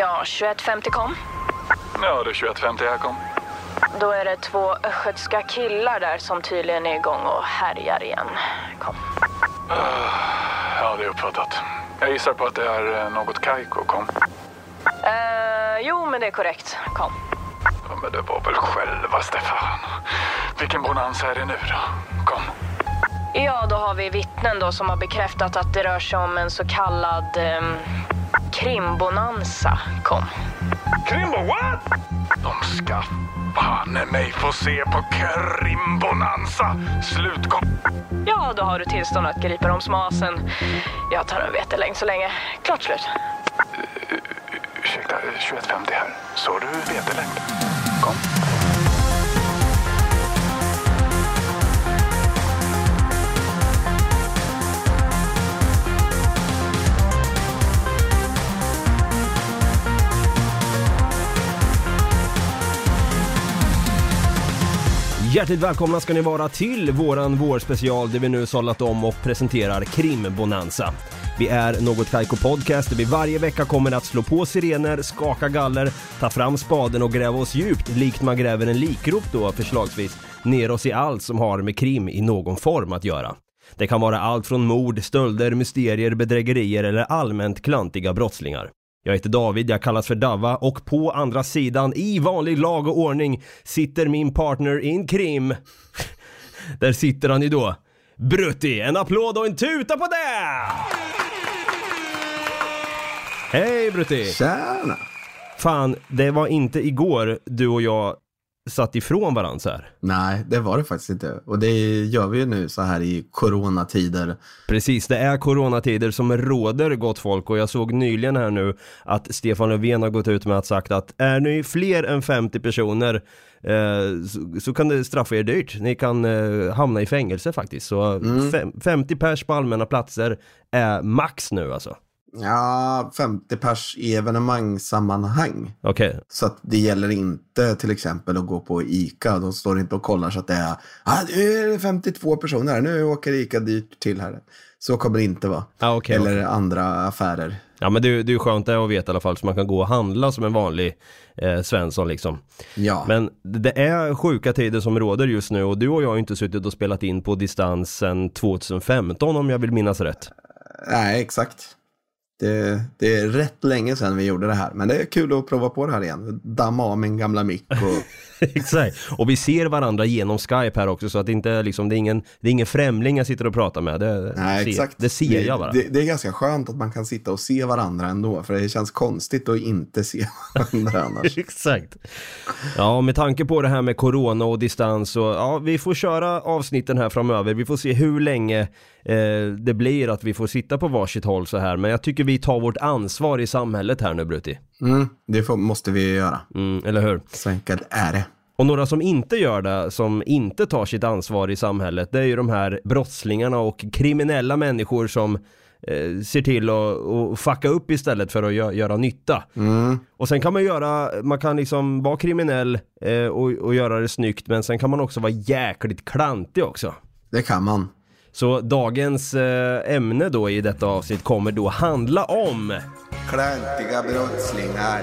Ja, 21.50 kom. Ja, det är 21.50 jag kom. Då är det två östgötska killar där som tydligen är igång och härjar igen. Kom. Ja, det är uppfattat. Jag gissar på att det är något Kajko, kom. Jo, men det är korrekt. Kom. Ja, men det var väl själva, Stefan. Vilken bonanza är det nu då? Kom. Ja, då har vi vittnen då som har bekräftat att det rör sig om en så kallad Krim Bonanza. Kom. Krim what? De ska fan mig få se på Krim Bonanza. Slut, kom. Ja, då har du tillstånd att gripa dem som asen. Jag tar en vetelängd så länge. Klart slut. Ursäkta, 21.50 här. Så du vetelängd? Kom. Hjärtligt välkomna ska ni vara till våran vårspecial där vi nu sållat om och presenterar Krim Bonanza. Vi är Något Kajko Podcast där vi varje vecka kommer att slå på sirener, skaka galler, ta fram spaden och gräva oss djupt likt man gräver en likrop då förslagsvis ner oss i allt som har med krim i någon form att göra. Det kan vara allt från mord, stölder, mysterier, bedrägerier eller allmänt klantiga brottslingar. Jag heter David, jag kallas för Dava och på andra sidan i vanlig lag och ordning sitter min partner in krim. Där sitter han ju då. Brutti, en applåd och en tuta på det! Hej Brutti! Tjena! Fan, det var inte igår du och jag satt ifrån varandra så här. Nej, det var det faktiskt inte. Och det gör vi ju nu så här i coronatider. Precis, det är coronatider som råder, gott folk. Och jag såg nyligen här nu att Stefan Löfven har gått ut med att sagt att är ni fler än 50 personer så kan det straffa er dyrt. Ni kan hamna i fängelse faktiskt. Så 50 pers på allmänna platser är max nu alltså. Ja, 50 pers i evenemangssammanhang. Okej. Så att det gäller inte till exempel att gå på ICA. De står inte och kollar så att det är nu är det 52 personer här, nu åker ICA dyrt till här. Så kommer det inte vara. Ah, okay, eller okay. Andra affärer. Ja, men det är ju skönt att veta i alla fall så man kan gå och handla som en vanlig Svensson liksom. Ja. Men det är sjuka tider som råder just nu och du och jag har inte suttit och spelat in på distansen 2015 om jag vill minnas rätt. Nej, exakt. Det är rätt länge sedan vi gjorde det här. Men det är kul att prova på det här igen. Damma av min gamla mick och... Exakt, och vi ser varandra genom Skype här också. Så att det inte liksom, det är ingen främling jag sitter och pratar med. Nej, exakt. Det ser jag bara. Det är ganska skönt att man kan sitta och se varandra ändå. För det känns konstigt att inte se varandra annars. Exakt. Ja, med tanke på det här med corona och distans och, ja, vi får köra avsnitten här framöver. Vi får se hur länge det blir att vi får sitta på varsitt håll så här. Men jag tycker vi tar vårt ansvar i samhället här nu, Brutti. Måste vi göra. Eller hur? Så enkelt är det. Och några som inte gör det, som inte tar sitt ansvar i samhället, det är ju de här brottslingarna och kriminella människor som ser till att fucka upp istället för att göra nytta. Och sen kan man kan liksom vara kriminell och göra det snyggt, men sen kan man också vara jäkligt klantig också. Det kan man. Så dagens ämne då i detta avsnitt kommer då handla om klantiga brottslingar.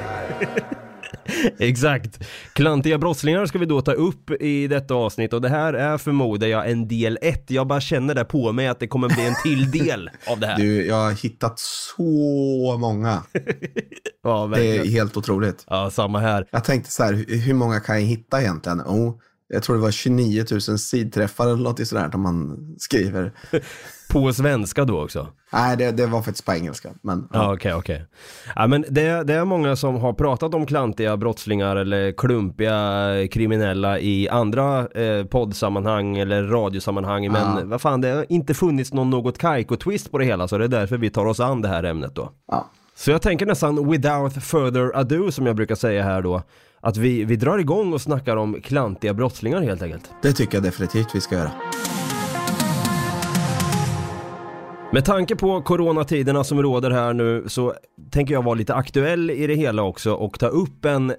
Exakt. Klantiga brottslingar ska vi då ta upp i detta avsnitt. Och det här är förmodar jag en del 1. Jag bara känner det på mig att det kommer bli en till del av det här. Du, jag har hittat så många. Ja, verkligen. Det är helt otroligt. Ja, samma här. Jag tänkte så här, hur många kan jag hitta egentligen? Jag tror det var 29 000 sidträffar eller något sådär som man skriver. På svenska då också? Nej, det var faktiskt på engelska. Men, ja. Ah, okay. Ja, men det är många som har pratat om klantiga brottslingar eller klumpiga kriminella i andra poddsammanhang eller radiosammanhang. Men vad fan, det har inte funnits något Kajko-twist på det hela, så det är därför vi tar oss an det här ämnet då. Ja. Så jag tänker nästan without further ado som jag brukar säga här då. Att vi drar igång och snackar om klantiga brottslingar helt enkelt. Det tycker jag definitivt vi ska göra. Med tanke på coronatiderna som råder här nu så tänker jag vara lite aktuell i det hela också och ta upp en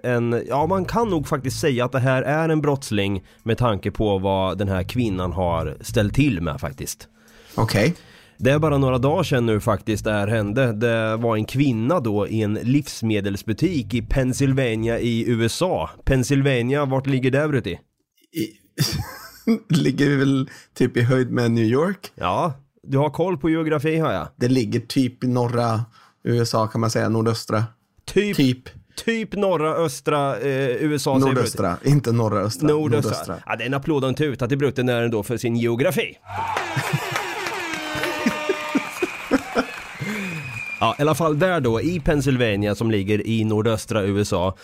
man kan nog faktiskt säga att det här är en brottsling med tanke på vad den här kvinnan har ställt till med faktiskt. Okej. Det är bara några dagar sedan nu faktiskt det här hände. Det var en kvinna då i en livsmedelsbutik i Pennsylvania i USA. Pennsylvania, vart ligger det bruti? Ligger väl typ i höjd med New York? Ja, du har koll på geografi har jag. Det ligger typ i norra USA kan man säga, nordöstra. Typ norra östra USA. Nordöstra, inte norra östra. Nordöstra. Ja, det är en applåd och tuta till bruten där ändå för sin geografi. Ja, i alla fall där då, i Pennsylvania som ligger i nordöstra USA,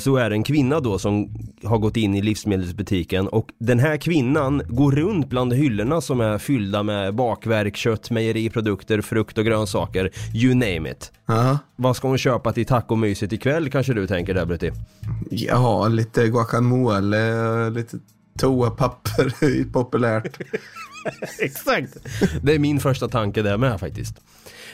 så är det en kvinna då som har gått in i livsmedelsbutiken, och den här kvinnan går runt bland hyllorna som är fyllda med bakverk, kött, mejeriprodukter, frukt och grönsaker, you name it. Uh-huh. Vad ska hon köpa till tacomyset ikväll kanske du tänker där Brutti? Ja, lite guacamole, lite toapapper, populärt. Exakt, det är min första tanke där med faktiskt.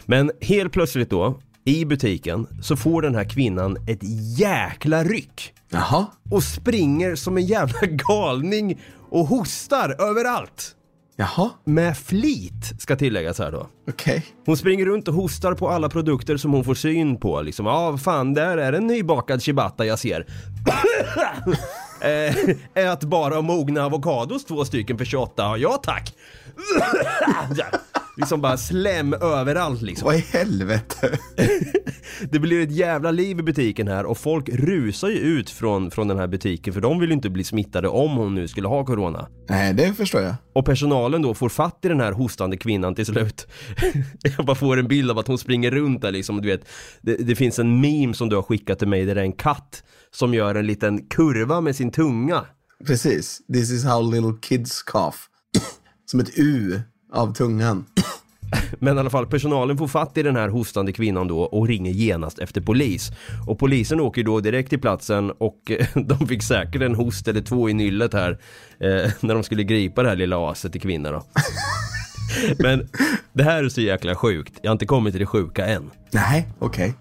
Men helt plötsligt då, i butiken, så får den här kvinnan ett jäkla ryck. Jaha. Och springer som en jävla galning och hostar överallt. Jaha. Med flit, ska tilläggas här då. Okej. Hon springer runt och hostar på alla produkter som hon får syn på. Liksom, ja fan, där är en nybakad ciabatta jag ser. Ät bara mogna avokados, 2 stycken för 28. Ja tack. Liksom bara slem överallt liksom. Vad i helvete. Det blir ett jävla liv i butiken här. Och folk rusar ju ut från den här butiken, för de vill ju inte bli smittade om hon nu skulle ha corona. Nej, det förstår jag. Och personalen då får fatt i den här hostande kvinnan till slut. Jag bara får en bild av att hon springer runt där liksom, du vet. Det finns en meme som du har skickat till mig där det är en katt som gör en liten kurva med sin tunga. Precis, this is how little kids cough. Som ett U av tungan. Men i alla fall, personalen får fatt i den här hostande kvinnan då och ringer genast efter polis. Och polisen åker då direkt till platsen, och de fick säkert en host eller 2 i nyllet här när de skulle gripa det här lilla aset i kvinnor då. Men det här är så jäkla sjukt. Jag har inte kommit till det sjuka än. Nej, okej. Okay.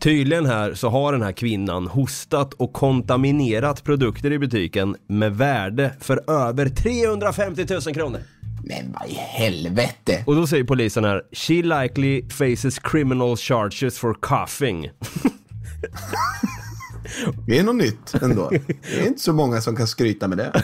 Tydligen här så har den här kvinnan hostat och kontaminerat produkter i butiken med värde för över 350 000 kronor. Men vad i helvete. Och då säger polisen här: she likely faces criminal charges for coughing. Det är något nytt ändå. Det är inte så många som kan skryta med det.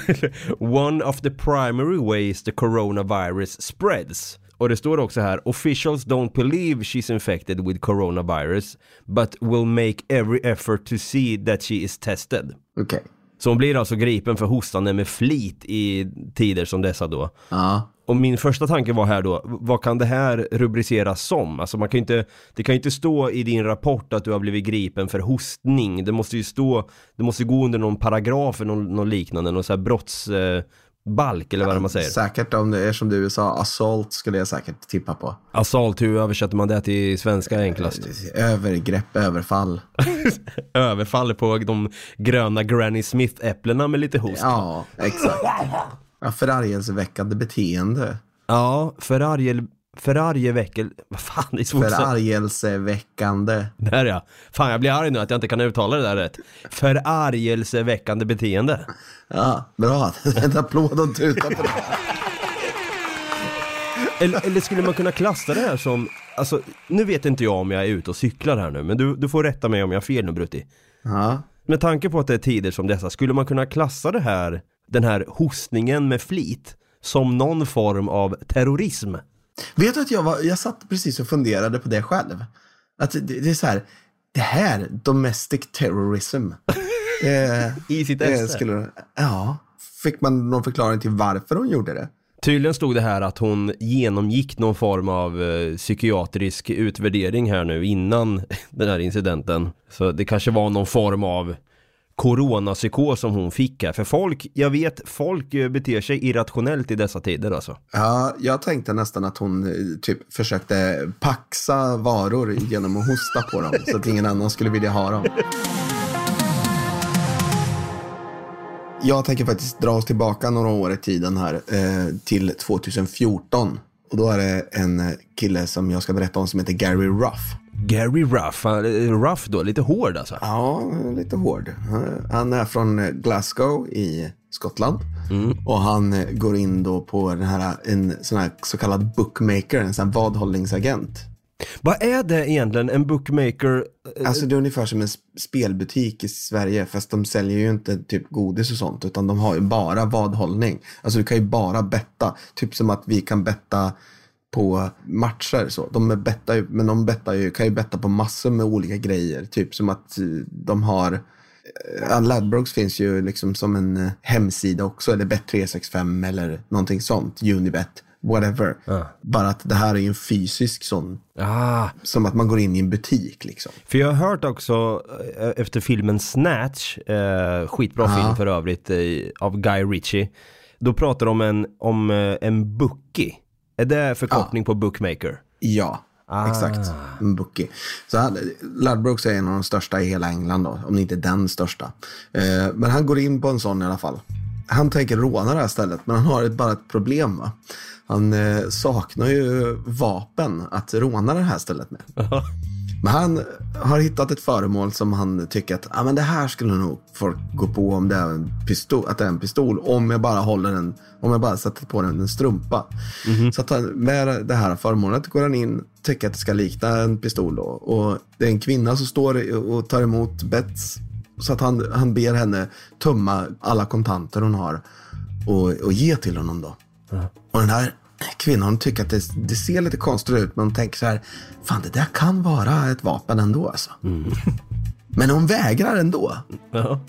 One of the primary ways the coronavirus spreads. Och det står också här: officials don't believe she's infected with coronavirus, but will make every effort to see that she is tested. Okej. Okay. Så hon blir alltså gripen för hostande med flit i tider som dessa då. Ja. Och min första tanke var här då, vad kan det här rubriceras som? Alltså man kan inte, det kan ju inte stå i din rapport att du har blivit gripen för hostning. Det måste ju stå, det måste gå under någon paragraf eller någon liknande, någon så här brottsbalk eller vad man säger. Säkert, om det är som du sa, assault skulle jag säkert tippa på. Assault, hur översätter man det till svenska enklast? Övergrepp, överfall. Överfall på de gröna Granny Smith-äpplena med lite host. Ja, exakt. Ja, förargelseväckande beteende. Ja, förargelseväckande. Där ja. Fan, jag blir arg nu att jag inte kan uttala det där rätt. Förargelseväckande beteende. Ja, bra. En applåd och tuta på det. Eller skulle man kunna klassa det här som... Alltså, nu vet inte jag om jag är ute och cyklar här nu, men du får rätta mig om jag har fel nu, Brutti. Ja. Med tanke på att det är tider som dessa, skulle man kunna klassa det här, den här hostningen med flit, som någon form av terrorism? Vet du att jag satt precis och funderade på det själv. Att det är så här, det här domestic terrorism. I sitt äste. Ja, fick man någon förklaring till varför hon gjorde det? Tydligen stod det här att hon genomgick någon form av psykiatrisk utvärdering här nu innan den här incidenten. Så det kanske var någon form av coronapsykos som hon fick här. För folk beter sig irrationellt i dessa tider alltså. Ja, jag tänkte nästan att hon typ försökte paxa varor genom att hosta på dem så att ingen annan skulle vilja ha dem. Jag tänker faktiskt dra oss tillbaka några år i tiden här, till 2014. Och då är det en kille som jag ska berätta om som heter Gary Ruff. Gary Ruff, lite hård alltså. Ja, lite hård. Han är från Glasgow i Skottland. Mm. Och han går in då på den här, en sån här så kallad bookmaker, en sån här vadhållningsagent. Vad är det egentligen, en bookmaker? Alltså det är ungefär som en spelbutik i Sverige, fast de säljer ju inte typ godis och sånt, utan de har ju bara vadhållning. Alltså du kan ju bara betta, typ som att vi kan betta på matcher så. De bettar ju, men de bettar ju, kan ju betta på massor med olika grejer, typ som att de har Ladbrokes finns ju liksom som en hemsida också, eller Bet365 eller någonting sånt, Unibet, whatever. Bara att det här är ju en fysisk sån, som att man går in i en butik liksom. För jag har hört också efter filmen Snatch, skitbra film för övrigt, av Guy Ritchie, då pratar de om en bookie. Är det förkortning på bookmaker? Ja. Exakt, en bookie. Så Ladbrokes är en av de största i hela England då, om det inte är den största. Men han går in på en sån i alla fall. Han tänker råna det här stället, men han har bara ett problem, va? Han saknar ju vapen att råna det här stället med. Men han har hittat ett föremål som han tycker att men det här skulle nog folk gå på, om det är en pistol, om jag bara håller den, om jag bara sätter på den en strumpa. Mm-hmm. Så att han, med det här föremålet går han in, tycker att det ska likna en pistol då, och det är en kvinna som står och tar emot bets, så att han ber henne tömma alla kontanter hon har och ge till honom då. Mm. Och den här kvinnan tycker att det ser lite konstigt ut, men hon tänker så här, fan, det där kan vara ett vapen ändå alltså. Mm. Men hon vägrar ändå.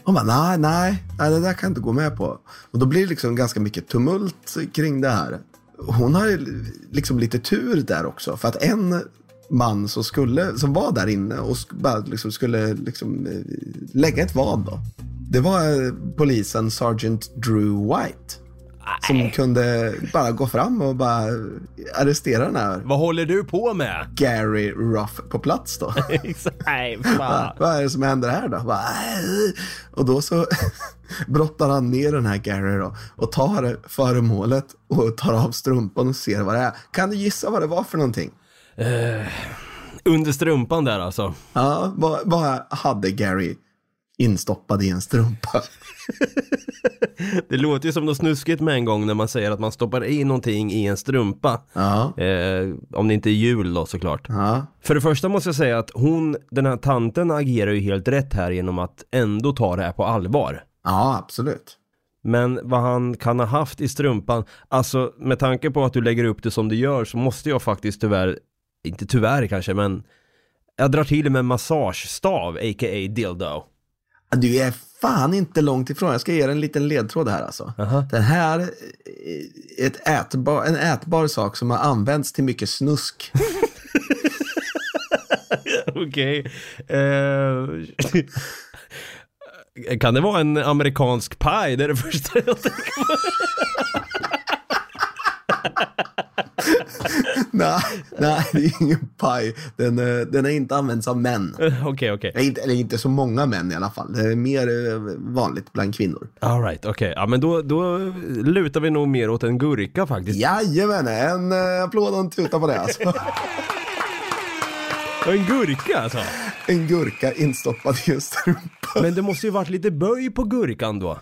Hon bara, nej, det där kan jag inte gå med på. Och då blir det liksom ganska mycket tumult kring det här. Hon har ju liksom lite tur där också, för att en man som var där inne och bara liksom skulle liksom lägga ett vad då, det var polisen Sergeant Drew White, som kunde bara gå fram och bara arrestera den här. Vad håller du på med? Gary Ruff på plats då. Nej, fan. Vad är det som händer här då? Och då så brottar han ner den här Gary då och tar föremålet och tar av strumpan och ser vad det är. Kan du gissa vad det var för någonting? Under strumpan där alltså. Ja, vad hade Gary instoppad i en strumpa? Det låter ju som något snuskigt med en gång, när man säger att man stoppar in någonting i en strumpa. Om det inte är jul då, såklart. För det första måste jag säga att den här tanten agerar ju helt rätt här, genom att ändå ta det här på allvar. Ja, absolut. Men vad han kan ha haft i strumpan, alltså med tanke på att du lägger upp det som du gör, så måste jag faktiskt tyvärr kanske, men jag drar till med en massagestav, a.k.a. dildo. Du är fan inte långt ifrån. Jag ska ge dig en liten ledtråd här alltså. Uh-huh. Den här är en ätbar sak som har använts till mycket snusk. Okej. Kan det vara en amerikansk paj? Det är det första jag tänker på. Nej, det är ingen paj. Den är inte används av män. Okej. Inte så många män i alla fall. Det är mer vanligt bland kvinnor. All right, okej. Ja, men då lutar vi nog mer åt en gurka faktiskt. Jajamän, en applåd och en tuta på det alltså. En gurka alltså? En gurka instoppad just rumpan. Men det måste ju varit lite böj på gurkan då.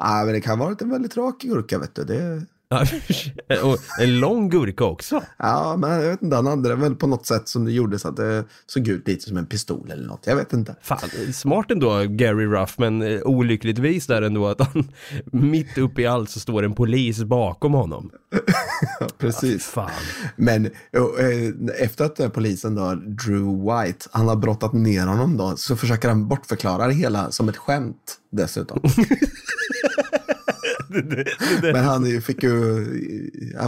Ja, men det kan vara en väldigt rak gurka, vet du. Det... och en lång gurka också. Ja, men jag vet inte, han hade det väl på något sätt som det gjorde så att det såg ut lite som en pistol eller något, jag vet inte. Fan, smart ändå Gary Ruff, men olyckligtvis där ändå att han mitt uppe i allt så står en polis bakom honom. Ja, precis. Ja, fan. Men efter att polisen då, Drew White, han har brottat ner honom då, så försöker han bortförklara det hela som ett skämt dessutom. Men han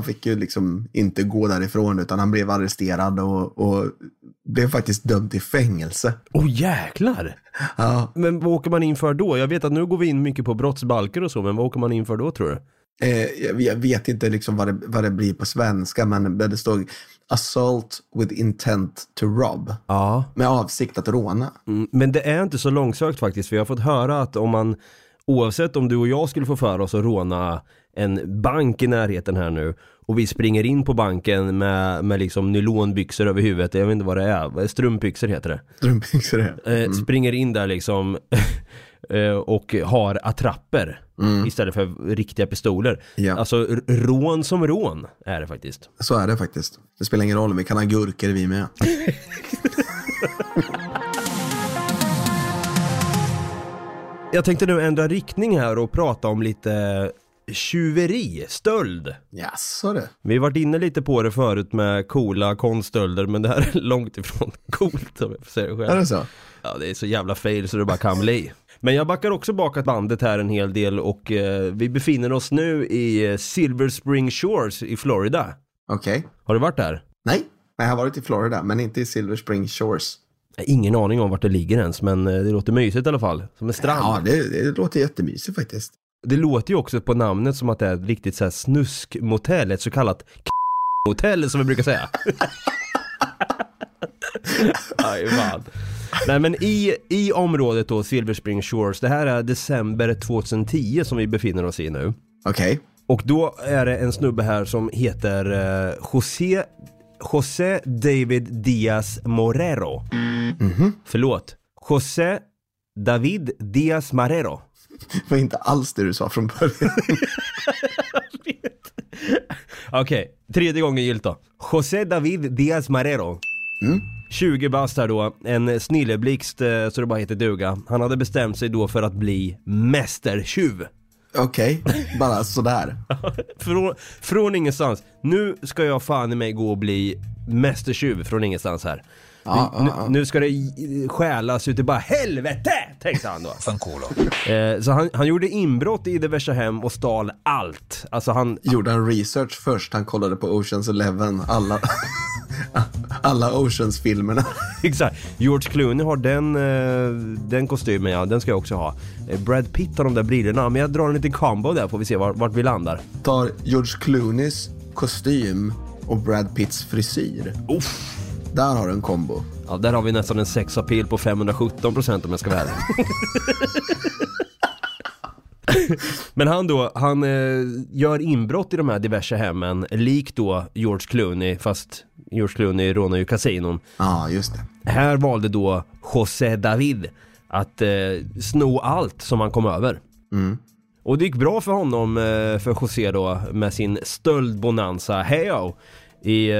fick ju liksom inte gå därifrån, utan han blev arresterad och blev faktiskt dömd till fängelse. Jäklar! Ja. Men vad åker man in för då? Jag vet att nu går vi in mycket på brottsbalker och så, men vad åker man in för då, tror du? Jag vet inte liksom vad det blir på svenska, men det stod assault with intent to rob. Ja. Med avsikt att råna. Men det är inte så långsökt faktiskt, för jag har fått höra att om man, oavsett om du och jag skulle få för oss att råna en bank i närheten här nu, och vi springer in på banken med liksom nylonbyxor över huvudet, jag vet inte vad det är, strumpbyxor heter det. Springer in där liksom och har attrapper istället för riktiga pistoler. Ja. Alltså rån som rån är det faktiskt. Så är det faktiskt. Det spelar ingen roll om vi kan ha gurkor vi med. Jag tänkte nu ändra riktning här och prata om lite tjuveri, stöld. Jaså det. Vi har varit inne lite på det förut med coola konststölder, men det här är långt ifrån coolt om jag får säga det själv. Är det så? Ja, det är så jävla fail så det bara kan bli. Men jag backar också bakat bandet här en hel del och vi befinner oss nu i Silver Spring Shores i Florida. Okej. Okay. Har du varit där? Nej, jag har varit i Florida men inte i Silver Spring Shores. Ingen aning om vart det ligger ens, men det låter mysigt i alla fall. Som en strand. Ja, det låter jättemysigt faktiskt. Det låter ju också på namnet som att det är ett riktigt så här snuskmotell, ett så kallat k***-motell som vi brukar säga. Aj, fan. Nej, men i området då, Silver Spring Shores, det här är december 2010 som vi befinner oss i nu. Okej. Okay. Och då är det en snubbe här som heter José David Díaz Marrero. Mm-hmm. Förlåt. José David Díaz Marrero. Det var inte alls det du sa från början. Okej, tredje gången gilt då. José David Díaz Marrero. 20 bast här då. En snilleblixt så det bara heter duga. Han hade bestämt sig då för att bli mästertjuv. Okej, okay. Bara sådär. från ingenstans. Nu ska jag fan i mig gå och bli mästertjuv från ingenstans här. Nu ska det stjälas ut i bara helvete, tänkte han då. Så han gjorde inbrott i diverse hem och stal allt. Alltså han gjorde en research först. Han kollade på Ocean's 11, alla Oceans-filmerna. Exakt. George Clooney har den kostymen, ja. Den ska jag också ha. Brad Pitt har de där brillorna. Men jag drar en liten combo där, får vi se vart vi landar. Tar George Clooneys kostym och Brad Pitts frisyr. Uff. Där har du en kombo. Ja, där har vi nästan en sexapil på 517% om jag ska vara. Men han gör inbrott i de här diverse hemmen, lik då George Clooney, fast George Clooney rånar ju kasinon. Ja, just det. Här valde då José David att sno allt som han kom över. Mm. Och det gick bra för honom, för José då, med sin stöldbonanza. Heyo! I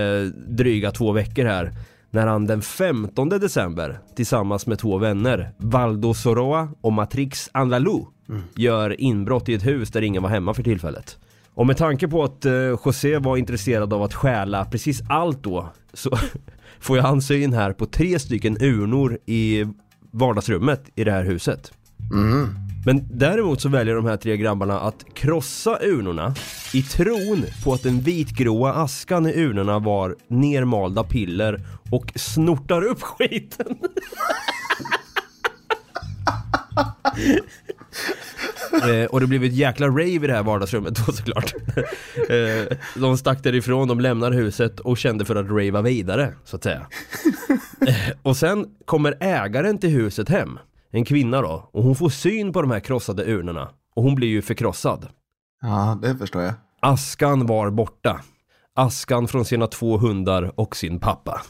dryga 2 veckor här, när han den 15 december tillsammans med 2 vänner, Valdo Soroa och Matrix Andalou, gör inbrott i ett hus där ingen var hemma för tillfället. Och med tanke på att José var intresserad av att stjäla precis allt då, så får jag ansyn här på 3 urnor i vardagsrummet i det här huset. Mm. Men däremot så väljer de här 3 grabbarna att krossa urnorna i tron på att den vitgråa askan i urnorna var nermalda piller och snortar upp skiten. Och det blev ett jäkla rave i det här vardagsrummet då, såklart. De stack därifrån, de lämnar huset och kände för att ravea vidare, så att säga. Och sen kommer ägaren till huset hem. En kvinna då. Och hon får syn på de här krossade urnorna. Och hon blir ju förkrossad. Ja, det förstår jag. Askan var borta. Askan från sina 2 hundar och sin pappa.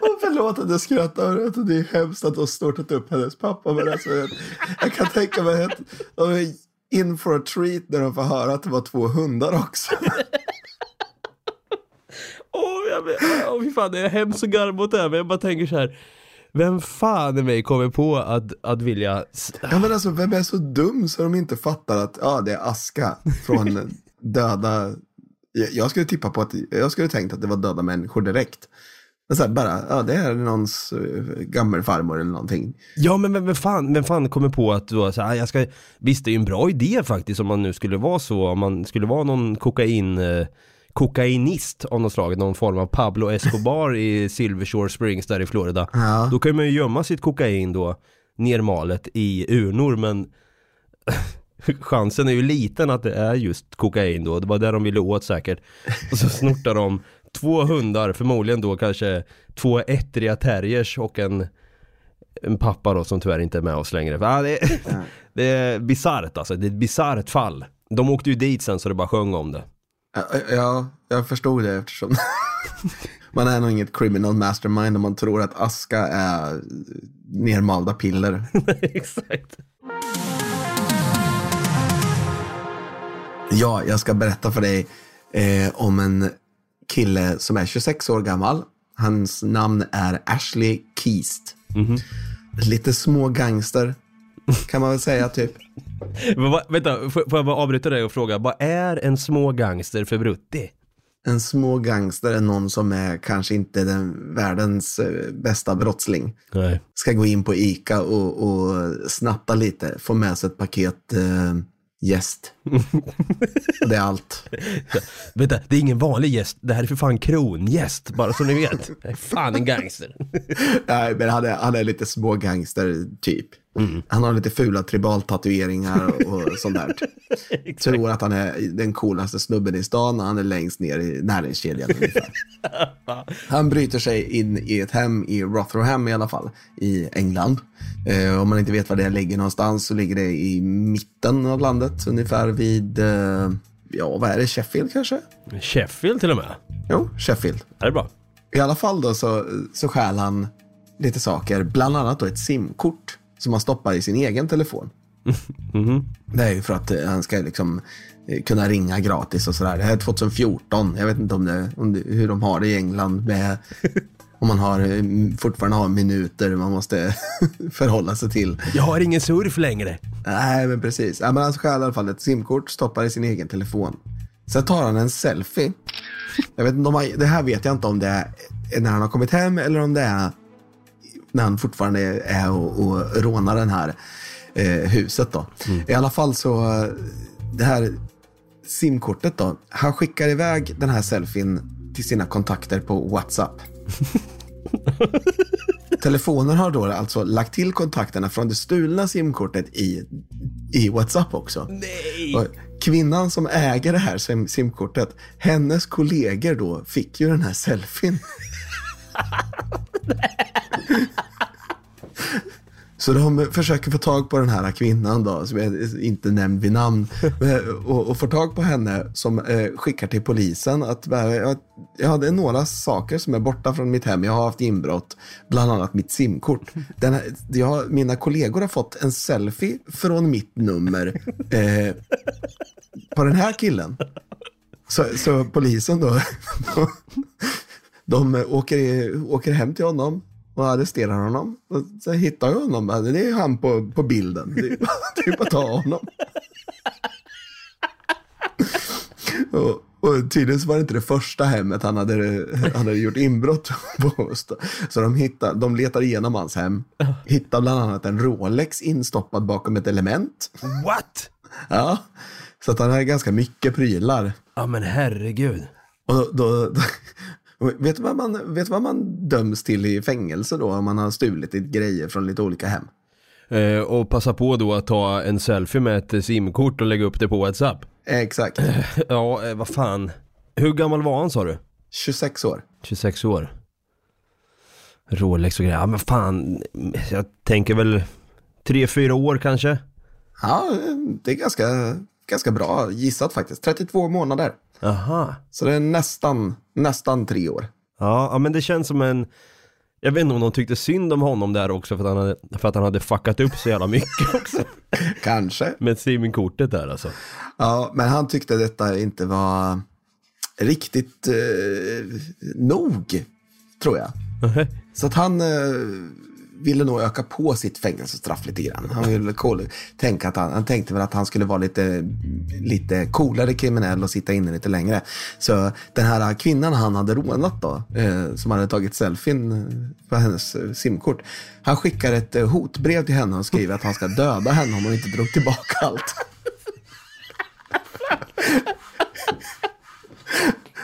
Och förlåt att jag skrattar. Det är hemskt att de snortat upp hennes pappa. Men alltså, jag kan tänka mig att de är in for a treat när de får höra att det var 2 hundar också. Fy fan, det är hemskt och garmot där. Men jag bara tänker så här: vem fan i mig kommer på att vilja... Ja, men alltså, vem är så dum så de inte fattar att det är aska från döda... Jag skulle tippa på att... Jag skulle tänkt att det var döda människor direkt. Men så här, bara, det är någons gammelfarmor eller någonting. Ja, men vem fan kommer på att då, så här, visst, det är ju en bra idé faktiskt, om man nu skulle vara så. Om man skulle vara någon kokainist av något slag, någon form av Pablo Escobar i Silver Shore Springs där i Florida. Ja. Då kan man ju gömma sitt kokain då nermalet i urnor, men chansen är ju liten att det är just kokain då. Det var där de ville åt säkert. Och så snortar de 2 hundar, förmodligen då kanske 2 ettriga terriers och en pappa då som tyvärr inte är med oss längre. Det är bizarrt alltså. Det är ett bizarrt fall. De åkte ju dit sen så det bara sjöng om det. Ja, jag förstod det eftersom Man är nog inget criminal mastermind om man tror att aska är nermalda piller. Exakt. Ja, jag ska berätta för dig om en kille som är 26 år gammal. Hans namn är Ashley Keast. Mm-hmm. Lite små gangster kan man väl säga typ. Vänta, får jag bara avbryta dig och fråga, vad är en små gangster för brutti? En små gangster är någon som är kanske inte den världens bästa brottsling. Nej. Ska gå in på ICA och snatta lite, få med sig ett paket gäst. Det är allt. Ja, vänta, det är ingen vanlig gäst. Det här är för fan krongäst, bara så ni vet. Det är fan en gangster. Nej, men han är lite små gangster typ. Mm. Han har lite fula tribaltatueringar och sånt där. Tror att han är den coolaste snubben i stan när han är längst ner i näringskedjan ungefär. Han bryter sig in i ett hem i Rotherham i alla fall, i England. Om man inte vet var det ligger någonstans så ligger det i mitten av landet, ungefär vid, ja vad är det, Sheffield kanske? Sheffield till och med? Jo, Sheffield. Det är bra. I alla fall då så stjäl han lite saker, bland annat då ett simkort som han stoppar i sin egen telefon. Mm-hmm. Det är ju för att han ska liksom kunna ringa gratis och sådär. Det här är 2014. Jag vet inte hur de har det i England med, om man fortfarande har minuter man måste förhålla sig till. Jag har ingen surf längre. Nej, men precis. Ja, men han stjäl i alla fall ett simkort, stoppar i sin egen telefon. Sen tar han en selfie. Jag vet inte det här vet jag inte om det är när han har kommit hem eller om det är när han fortfarande är och rånar den här huset då. Mm. I alla fall så det här simkortet då, han skickar iväg den här selfien till sina kontakter på WhatsApp. Telefoner har då alltså lagt till kontakterna från det stulna simkortet i WhatsApp också. Nej. Och kvinnan som äger det här simkortet, hennes kollegor då fick ju den här selfien. Så de försöker få tag på den här kvinnan då, som jag inte nämnde vid namn, och får tag på henne, som skickar till polisen att ja, det är några saker som är borta från mitt hem. Jag har haft inbrott, bland annat mitt simkort. Mina kollegor har fått en selfie från mitt nummer på den här killen. Så polisen då de åker hem till honom och arresterar honom. Och så hittar jag honom. Det är ju han på bilden. Det är bara att ta honom. Och tydligen så var det inte det första hemmet han hade gjort inbrott på. Så de letar igenom hans hem. Hittar bland annat en Rolex instoppad bakom ett element. What? Ja, så att han har ganska mycket prylar. Ja, men herregud. Och då Vet du vad man döms till i fängelse då, om man har stulit lite grejer från lite olika hem? Och passa på då att ta en selfie med ett simkort och lägga upp det på WhatsApp. Exakt. Ja, vad fan. Hur gammal var han, sa du? 26 år. 26 år. Rolex och grejer. Ja, men fan. Jag tänker väl 3-4 år kanske. Ja, det är ganska bra gissat faktiskt. 32 månader. Aha. Så det är nästan 3 år. Ja, men det känns som en... Jag vet inte om de tyckte synd om honom där också, för att han hade fuckat upp så jävla mycket också. Kanske. Med simkortet där alltså. Ja, men han tyckte detta inte var riktigt nog, tror jag. Okay. Så att han... ville nog öka på sitt fängelsestraff lite grann. Han ville tänka att han tänkte väl att han skulle vara lite coolare kriminell och sitta inne lite längre. Så den här kvinnan han hade rånat då, som hade tagit selfien på hennes simkort, han skickar ett hotbrev till henne och skriver att han ska döda henne om hon inte drog tillbaka allt.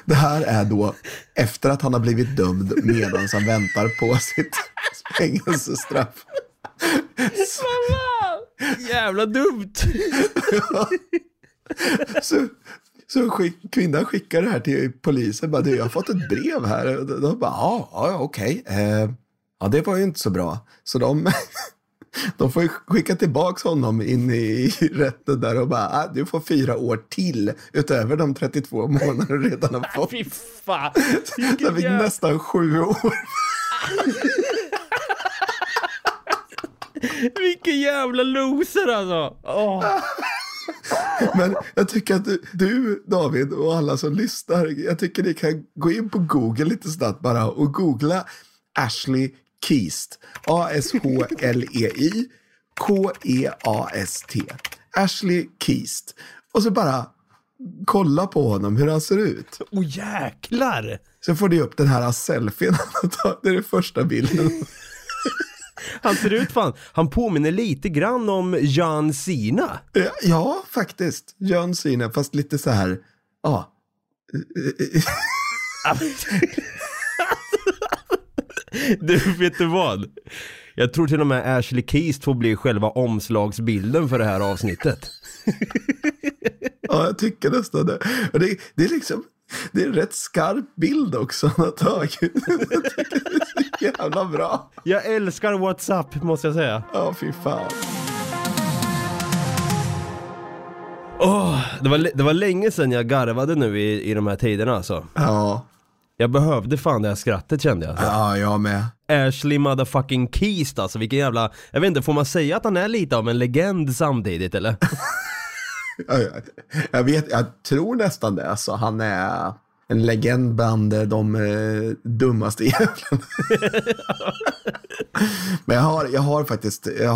Det här är då efter att han har blivit dömd, medan han väntar på sitt fängelsestraff. Jävla dumt. Ja. Så kvinnan skickar det här till polisen. Bara, jag har fått ett brev här. Och de bara, ja, okej. Ja, det var ju inte så bra. Så de De får ju skicka tillbaka honom in i rätten där och bara, du får 4 år till utöver de 32 månader du redan har fått. Fy fan. Det fick nästan 7 år. Vilken jävla loser alltså. Åh. Men jag tycker att du David och alla som lyssnar, jag tycker ni kan gå in på Google lite snabbt bara och googla Ashley Keast. Ashley Keast. Ashley Keast. Och så bara kolla på honom hur han ser ut. Åh jäklar. Så får du upp den här selfien han tar. Det är den första bilden. Han ser ut fan, han påminner lite grann om John Cena. Ja, faktiskt. John Cena, fast lite så här. Ja. Du, vet du vad? Jag tror till och med Ashley Keast får bli själva omslagsbilden för det här avsnittet. Ja, jag tycker nästan det. Och det är liksom, det är en rätt skarp bild också han har tagit. Jävla bra. Jag älskar WhatsApp, måste jag säga. Ja, fy fan. Det var länge sedan jag garvade nu i de här tiderna alltså. Ja. Jag behövde fan det här skrattet, kände jag. Alltså. Ja, jag med. Ashley motherfucking Keast alltså, vilken jävla... Jag vet inte, får man säga att han är lite av en legend samtidigt, eller? Jag tror nästan det alltså. Han är... en legend bland de dummaste jävlarna. Men jag har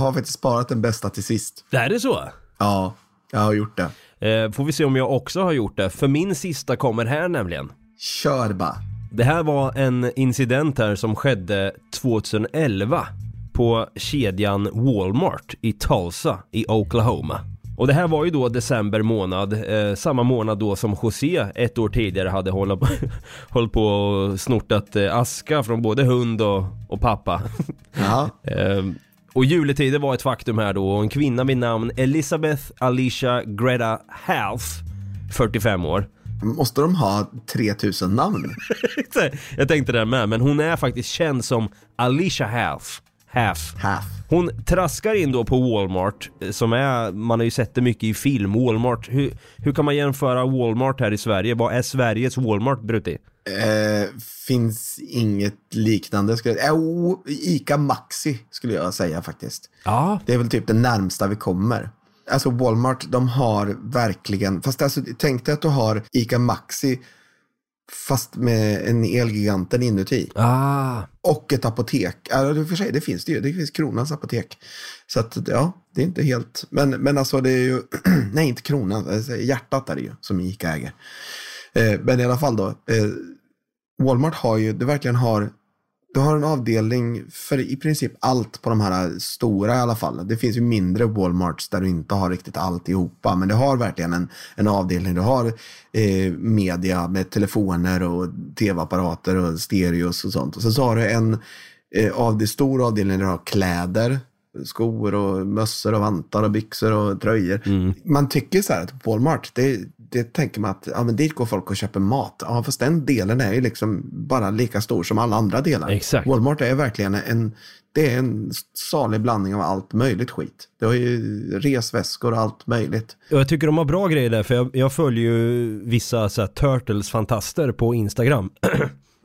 faktiskt sparat den bästa till sist. Det är det så? Ja, jag har gjort det. Får vi se om jag också har gjort det. För min sista kommer här nämligen. Kör bara. Det här var en incident här som skedde 2011 på kedjan Walmart i Tulsa i Oklahoma. Och det här var ju då december månad, samma månad då som José ett år tidigare hade hållit på och snortat aska från både hund och pappa. Ja. Och juletiden var ett faktum här då, och en kvinna vid namn Elisabeth Alicia Greta Half, 45 år. Måste de ha 3000 namn? Jag tänkte det med, men hon är faktiskt känd som Alicia Half. Half. Hon traskar in då på Walmart, som är, man har ju sett det mycket i film, Walmart. Hur kan man jämföra Walmart här i Sverige? Vad är Sveriges Walmart, Brutti? Finns inget liknande. Ica Maxi skulle jag säga faktiskt. Ja. Det är väl typ det närmsta vi kommer. Alltså Walmart, de har verkligen... Fast alltså, tänkte att du har Ica Maxi fast med en Elgiganten inuti. Ah. Och ett apotek. Alltså, för sig, det finns det ju. Det finns Kronans apotek. Så att, ja, det är inte helt... Men alltså det är ju... nej, inte Kronan. Alltså, hjärtat är det ju som Ica äger. Men i alla fall då. Walmart har ju... Det verkligen har... Du har en avdelning för i princip allt på de här stora i alla fall. Det finns ju mindre Walmarts där du inte har riktigt alltihopa. Men du har verkligen en avdelning. Du har media med telefoner och tv-apparater och stereos och sånt. Och sen så har du en av de stora avdelningen där du har kläder, skor och mössor och vantar och byxor och tröjor. Mm. Man tycker så här att Walmart, det tänker man att ja, men dit går folk och köper mat. Ja, fast den delen är ju liksom bara lika stor som alla andra delar. Exakt. Walmart är verkligen en salig blandning av allt möjligt skit. Det har ju resväskor och allt möjligt. Jag tycker de har bra grejer där, för jag följer ju vissa så här Turtles-fantaster på Instagram.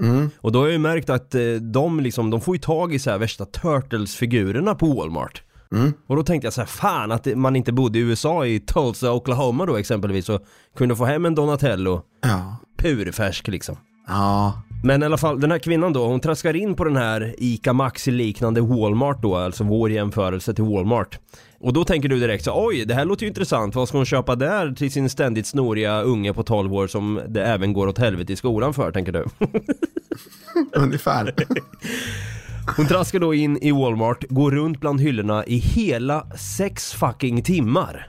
Mm. Och då har jag ju märkt att de får ju tag i så här värsta Turtles-figurerna på Walmart. Mm. Och då tänkte jag så här, fan att man inte bodde i USA i Tulsa, Oklahoma då exempelvis, och kunde få hem en Donatello. Ja. Purfärsk liksom. Ja. Men i alla fall, den här kvinnan då, hon traskar in på den här Ica Maxi-liknande Walmart då, alltså vår jämförelse till Walmart. Och då tänker du direkt så, oj, det här låter ju intressant. Vad ska hon köpa där till sin ständigt snoriga unge på 12 år som det även går åt helvete i skolan för, tänker du? Ungefär. Hon traskar då in i Walmart, går runt bland hyllorna i hela 6 fucking timmar.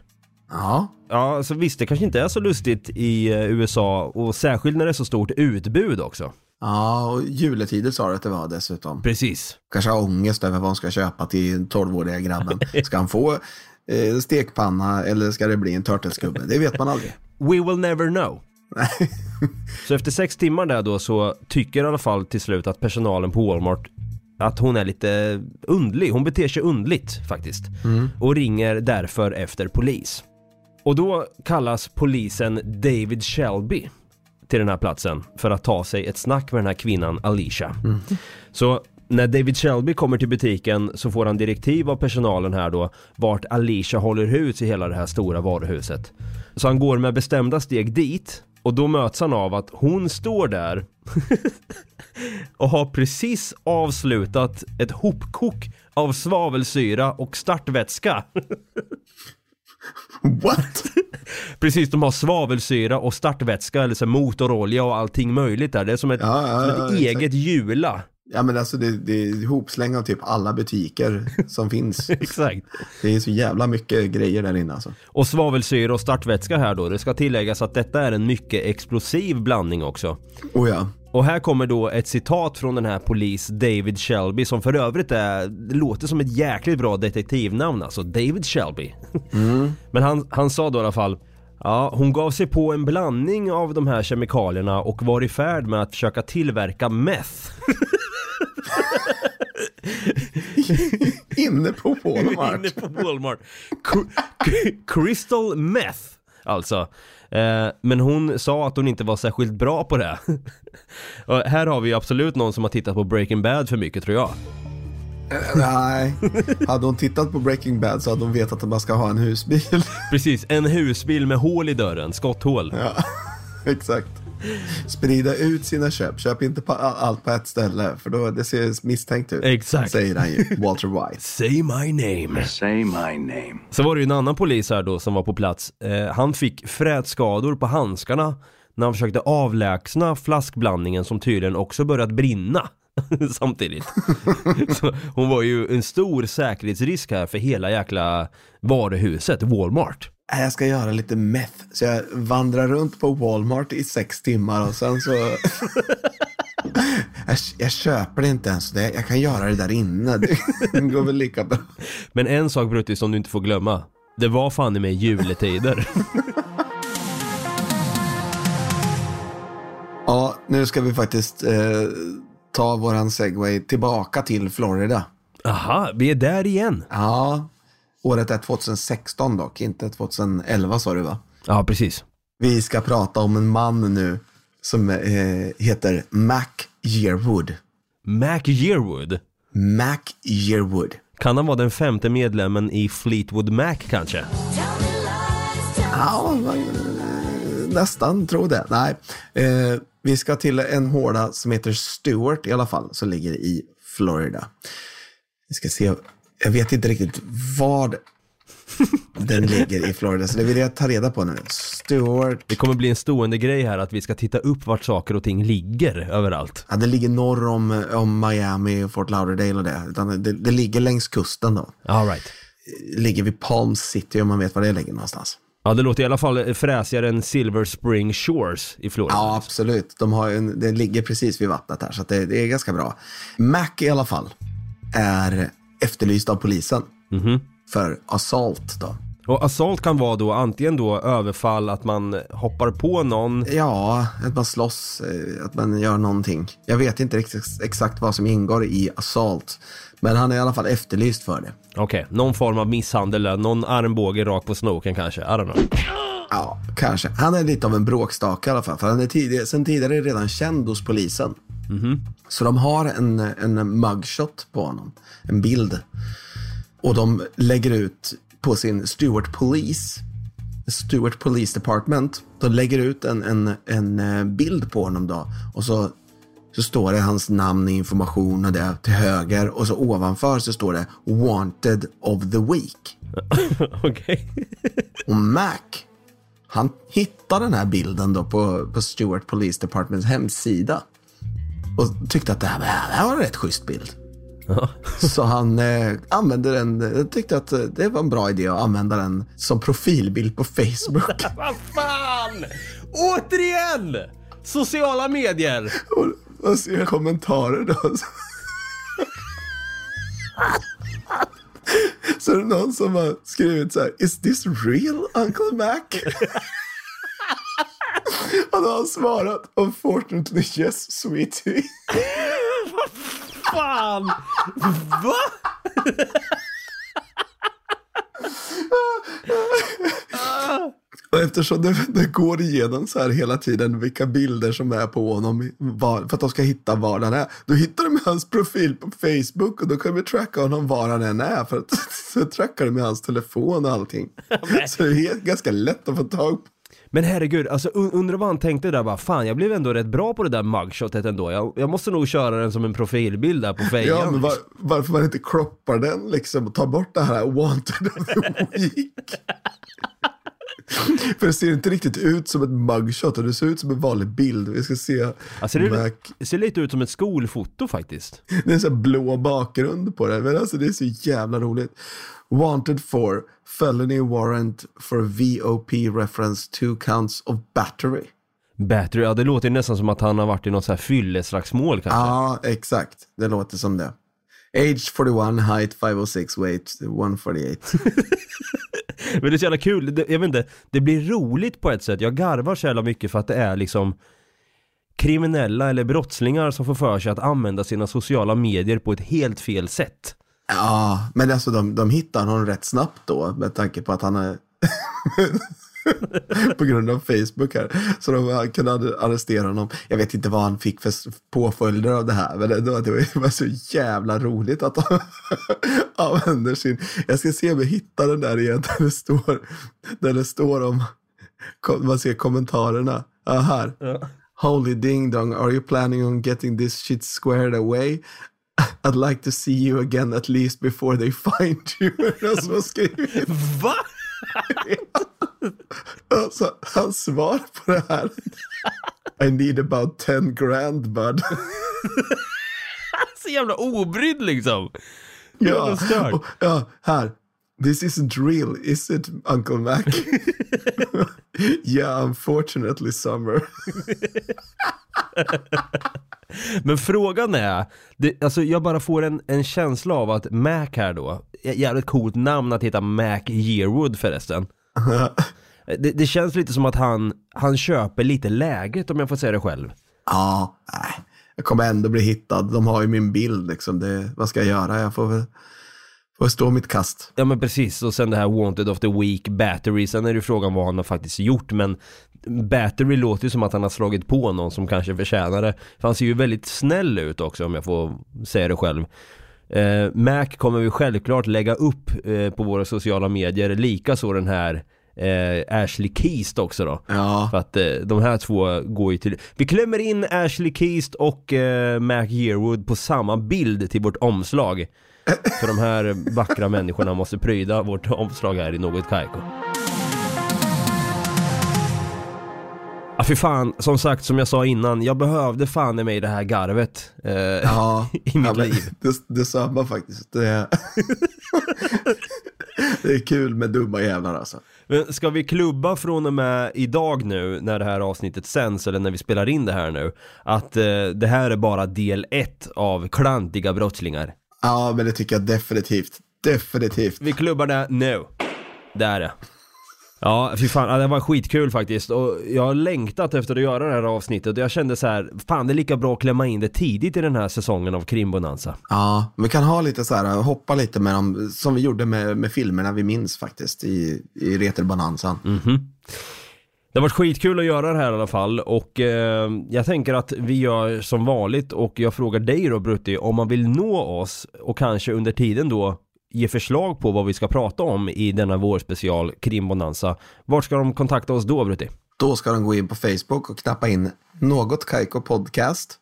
Ja. Ja, alltså visst, det kanske inte är så lustigt i USA, och särskilt när det är så stort utbud också. Ja, och juletider sa du att det var dessutom. Precis. Kanske har ångest över vad hon ska köpa till 12-åriga grabben. Ska han få stekpanna eller ska det bli en turtleskubbe? Det vet man aldrig. We will never know. Så efter 6 timmar där då, så tycker i alla fall till slut att personalen på Walmart att hon är lite undlig. Hon beter sig undligt faktiskt. Och ringer därför efter polis. Och då kallas polisen David Shelby till den här platsen för att ta sig ett snack med den här kvinnan Alicia. Så när David Shelby kommer till butiken så får han direktiv av personalen här då vart Alicia håller hus i hela det här stora varuhuset. Så han går med bestämda steg dit och då möts han av att hon står där och har precis avslutat ett hopkok av svavelsyra och startvätska. What? Precis, de har svavelsyra och startvätska eller så motorolja och allting möjligt där. Det är som ett, eget hjula. Ja, men alltså det är hopsläng av typ alla butiker som finns. Exakt. Det är så jävla mycket grejer där inne alltså. Och svavelsyra och startvätska här då. Det ska tilläggas att detta är en mycket explosiv blandning också. Oh ja. Och här kommer då ett citat från den här polis David Shelby, som för övrigt låter som ett jäkligt bra detektivnamn alltså, David Shelby. Men han sa då i alla fall: ja, hon gav sig på en blandning av de här kemikalierna och var i färd med att försöka tillverka meth. Inne på Walmart. Inne på Walmart. Crystal meth alltså. Men hon sa att hon inte var särskilt bra på det. Och här har vi ju absolut någon som har tittat på Breaking Bad för mycket, tror jag. Nej, hade hon tittat på Breaking Bad så hade hon vetat att man ska ha en husbil. Precis, en husbil med hål i dörren, skotthål. Ja, exakt. Sprida ut sina köp. Köp inte allt på ett ställe, för då det ser misstänkt ut. Exakt. Säger han ju, Walter White. Say my name. Say my name. Så var det ju en annan polis här då som var på plats. Han fick frätskador på handskarna när han försökte avlägsna flaskblandningen som tydligen också börjat brinna samtidigt. Så hon var ju en stor säkerhetsrisk här för hela jäkla varuhuset Walmart. Jag ska göra lite meth, så jag vandrar runt på Walmart i 6 timmar och sen så jag köper det inte ens. Jag kan göra det där inne. Det går väl lika bra. Men en sak, Brutti, som du inte får glömma: det var fan i mig juletider. Ja, nu ska vi faktiskt ta våran segway tillbaka till Florida. Aha, vi är där igen. Ja. Året är 2016 dock, inte 2011 sa du va? Ja, precis. Vi ska prata om en man nu som heter Mack Yearwood. Mack Yearwood? Mack Yearwood. Kan han vara den 5:e medlemmen i Fleetwood Mac kanske? Ja, nästan tror det. Nej, vi ska till en håla som heter Stuart i alla fall, som ligger i Florida. Vi ska se... Jag vet inte riktigt vad den ligger i Florida, så det vill jag ta reda på nu. Stuart. Det kommer bli en stående grej här att vi ska titta upp vart saker och ting ligger överallt. Ja, det ligger norr om Miami och Fort Lauderdale och det. Utan det ligger längs kusten då. All right. Ligger vid Palm City, om man vet var det ligger någonstans. Ja, det låter i alla fall fräsigare än Silver Spring Shores i Florida. Ja, absolut. Det ligger precis vid vattnet här, så att det är ganska bra. Mac i alla fall är... efterlyst av polisen för assault då. Och assault kan vara då antingen då överfall, att man hoppar på någon. Ja, att man slåss, att man gör någonting. Jag vet inte riktigt exakt vad som ingår i assault, men han är i alla fall efterlyst för det. Okej, någon form av misshandel eller någon armbåge rakt på snoken kanske, I don't know. Ja, kanske. Han är lite av en bråkstake i alla fall, för han är sen tidigare redan känd hos polisen. Så de har en mugshot på honom, en bild, och de lägger ut på sin Stuart Police Department. De lägger ut en bild på honom då, och så står det hans namn, information och det till höger, och så ovanför så står det Wanted of the Week. Okej. Och Mac, han hittar den här bilden då på Stuart Police Departments hemsida och tyckte att det här var en rätt schysst bild. Ja. Så han använde den, tyckte att det var en bra idé att använda den som profilbild på Facebook. Vad fan! Återigen! Sociala medier! Och ser kommentarer då. Så är det någon som har skrivit så här: Is this real, Uncle Mac? Och då har han svarat: Unfortunately yes, sweetie. fan! Va? Och eftersom det går igenom så här hela tiden vilka bilder som är på honom för att de ska hitta var han är, då hittar de hans profil på Facebook och då kan vi tracka honom var han än är, för att så trackar de med hans telefon och allting. Så det är ganska lätt att få tag på. Men herregud, alltså undrar vad han tänkte där, bara fan, jag blev ändå rätt bra på det där mugshotet ändå. Jag måste nog köra den som en profilbild där på Facebook. Ja, men varför man inte kroppar den liksom och tar bort det här wanted of the week? För det ser inte riktigt ut som ett mugshot, och det ser ut som en vanlig bild. Vi ska se. Alltså, det ser lite ut som ett skolfoto faktiskt. Det är en sån här blå bakgrund på det. Men alltså det är så jävla roligt. Wanted for felony warrant for VOP reference 2 counts of battery. Battery, ja, det låter ju nästan som att han har varit i något så här fylleslagsmål kanske. Ja, exakt. Det låter som det. Age 41, height 506, weight 148. Men det är så jävla kul, jag vet inte, det blir roligt på ett sätt. Jag garvar så jävla mycket för att det är liksom kriminella eller brottslingar som får för sig att använda sina sociala medier på ett helt fel sätt. Ja, men alltså de hittar honom rätt snabbt då, med tanke på att han är på grund av Facebook här. Så de kunde arrestera honom. Jag vet inte vad han fick för påföljder av det här, men det var så jävla roligt att han använder sin... Jag ska se om jag hittar den där igen där det står om... Man ser kommentarerna. Ja, här. Ja. Holy ding dong, are you planning on getting this shit squared away? I'd like to see you again at least before they find you. Va? Alltså, han svar på det här. I need about 10 grand, bud. Så jävla obrydd liksom. Ja, och, ja, här. This isn't real, is it, Uncle Mac? Yeah, unfortunately, Summer. Men frågan är, alltså jag bara får en känsla av att Mac här då, jävligt coolt namn att heta Mack Yearwood förresten. Det känns lite som att han köper lite läget, om jag får säga det själv. Ja, jag kommer ändå bli hittad. De har ju min bild liksom. Vad ska jag göra? Jag får väl stå mitt kast. Ja, men precis. Och sen det här wanted of the week, battery. Sen är det frågan vad han har faktiskt gjort. Men battery låter ju som att han har slagit på någon som kanske förtjänar det. För han ser ju väldigt snäll ut också, om jag får säga det själv. Mac kommer vi självklart lägga upp på våra sociala medier. Likaså den här Ashley Keast också då. Ja. För att de här två går ju till... Vi klämmer in Ashley Keast och Mac Yearwood på samma bild till vårt omslag. För de här vackra människorna måste pryda vårt omslag här i något Kajko. Ja, för fan, som sagt, som jag sa innan, jag behövde fan i mig det här garvet i mitt liv. Det samma faktiskt. Det är kul med dumma jävlar alltså. Men ska vi klubba från och med idag nu, när det här avsnittet sänds, eller när vi spelar in det här nu, att det här är bara del 1 av klantiga brottslingar? Ja, men det tycker jag definitivt. Definitivt. Vi klubbar det nu. Där är det. Ja, fy fan, det var skitkul faktiskt. Och jag har längtat efter att göra det här avsnittet. Och jag kände så här, fan, det är lika bra att klämma in det tidigt i den här säsongen av Krim Bonanza. Ja, vi kan ha lite så här, hoppa lite med dem, som vi gjorde med filmerna vi minns faktiskt i Retelbonanzan. Mm-hmm. Det har varit skitkul att göra det här i alla fall. Och jag tänker att vi gör som vanligt. Och jag frågar dig då, Brutti, om man vill nå oss och kanske under tiden då ge förslag på vad vi ska prata om i denna vårspecial Krim Bonanza. Vart ska de kontakta oss då, Brutti? Då ska de gå in på Facebook och knappa in Något Kajko Podcast.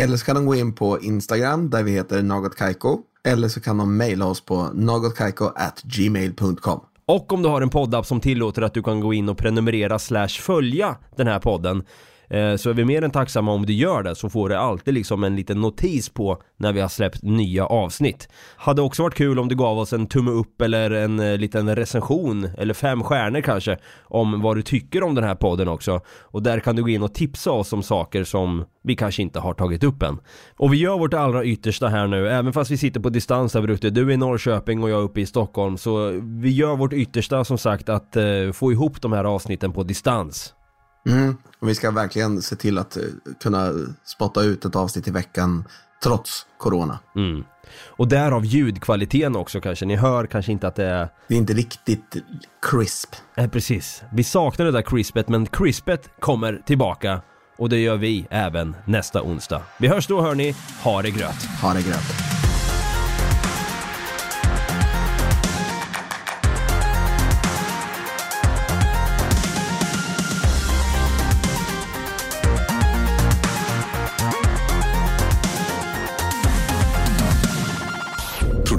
Eller så kan de gå in på Instagram där vi heter Något Kajko. Eller så kan de mejla oss på nogotkajko@gmail.com. Och om du har en poddapp som tillåter att du kan gå in och prenumerera / följa den här podden, så är vi mer än tacksamma om du gör det, så får du alltid liksom en liten notis på när vi har släppt nya avsnitt. Hade också varit kul om du gav oss en tumme upp eller en liten recension, eller 5 stjärnor kanske, om vad du tycker om den här podden också. Och där kan du gå in och tipsa oss om saker som vi kanske inte har tagit upp än. Och vi gör vårt allra yttersta här nu, även fast vi sitter på distans där ute. Du är i Norrköping och jag är uppe i Stockholm, så vi gör vårt yttersta som sagt att få ihop de här avsnitten på distans. Mm. Och vi ska verkligen se till att kunna spotta ut ett avsnitt i veckan trots corona. Mm. Och därav ljudkvaliteten också kanske. Ni hör kanske inte att det är... Det är inte riktigt crisp. Precis. Vi saknar det där crispet, men crispet kommer tillbaka. Och det gör vi även nästa onsdag. Vi hörs då, hörni. Ha det gröt. Ha det gröt.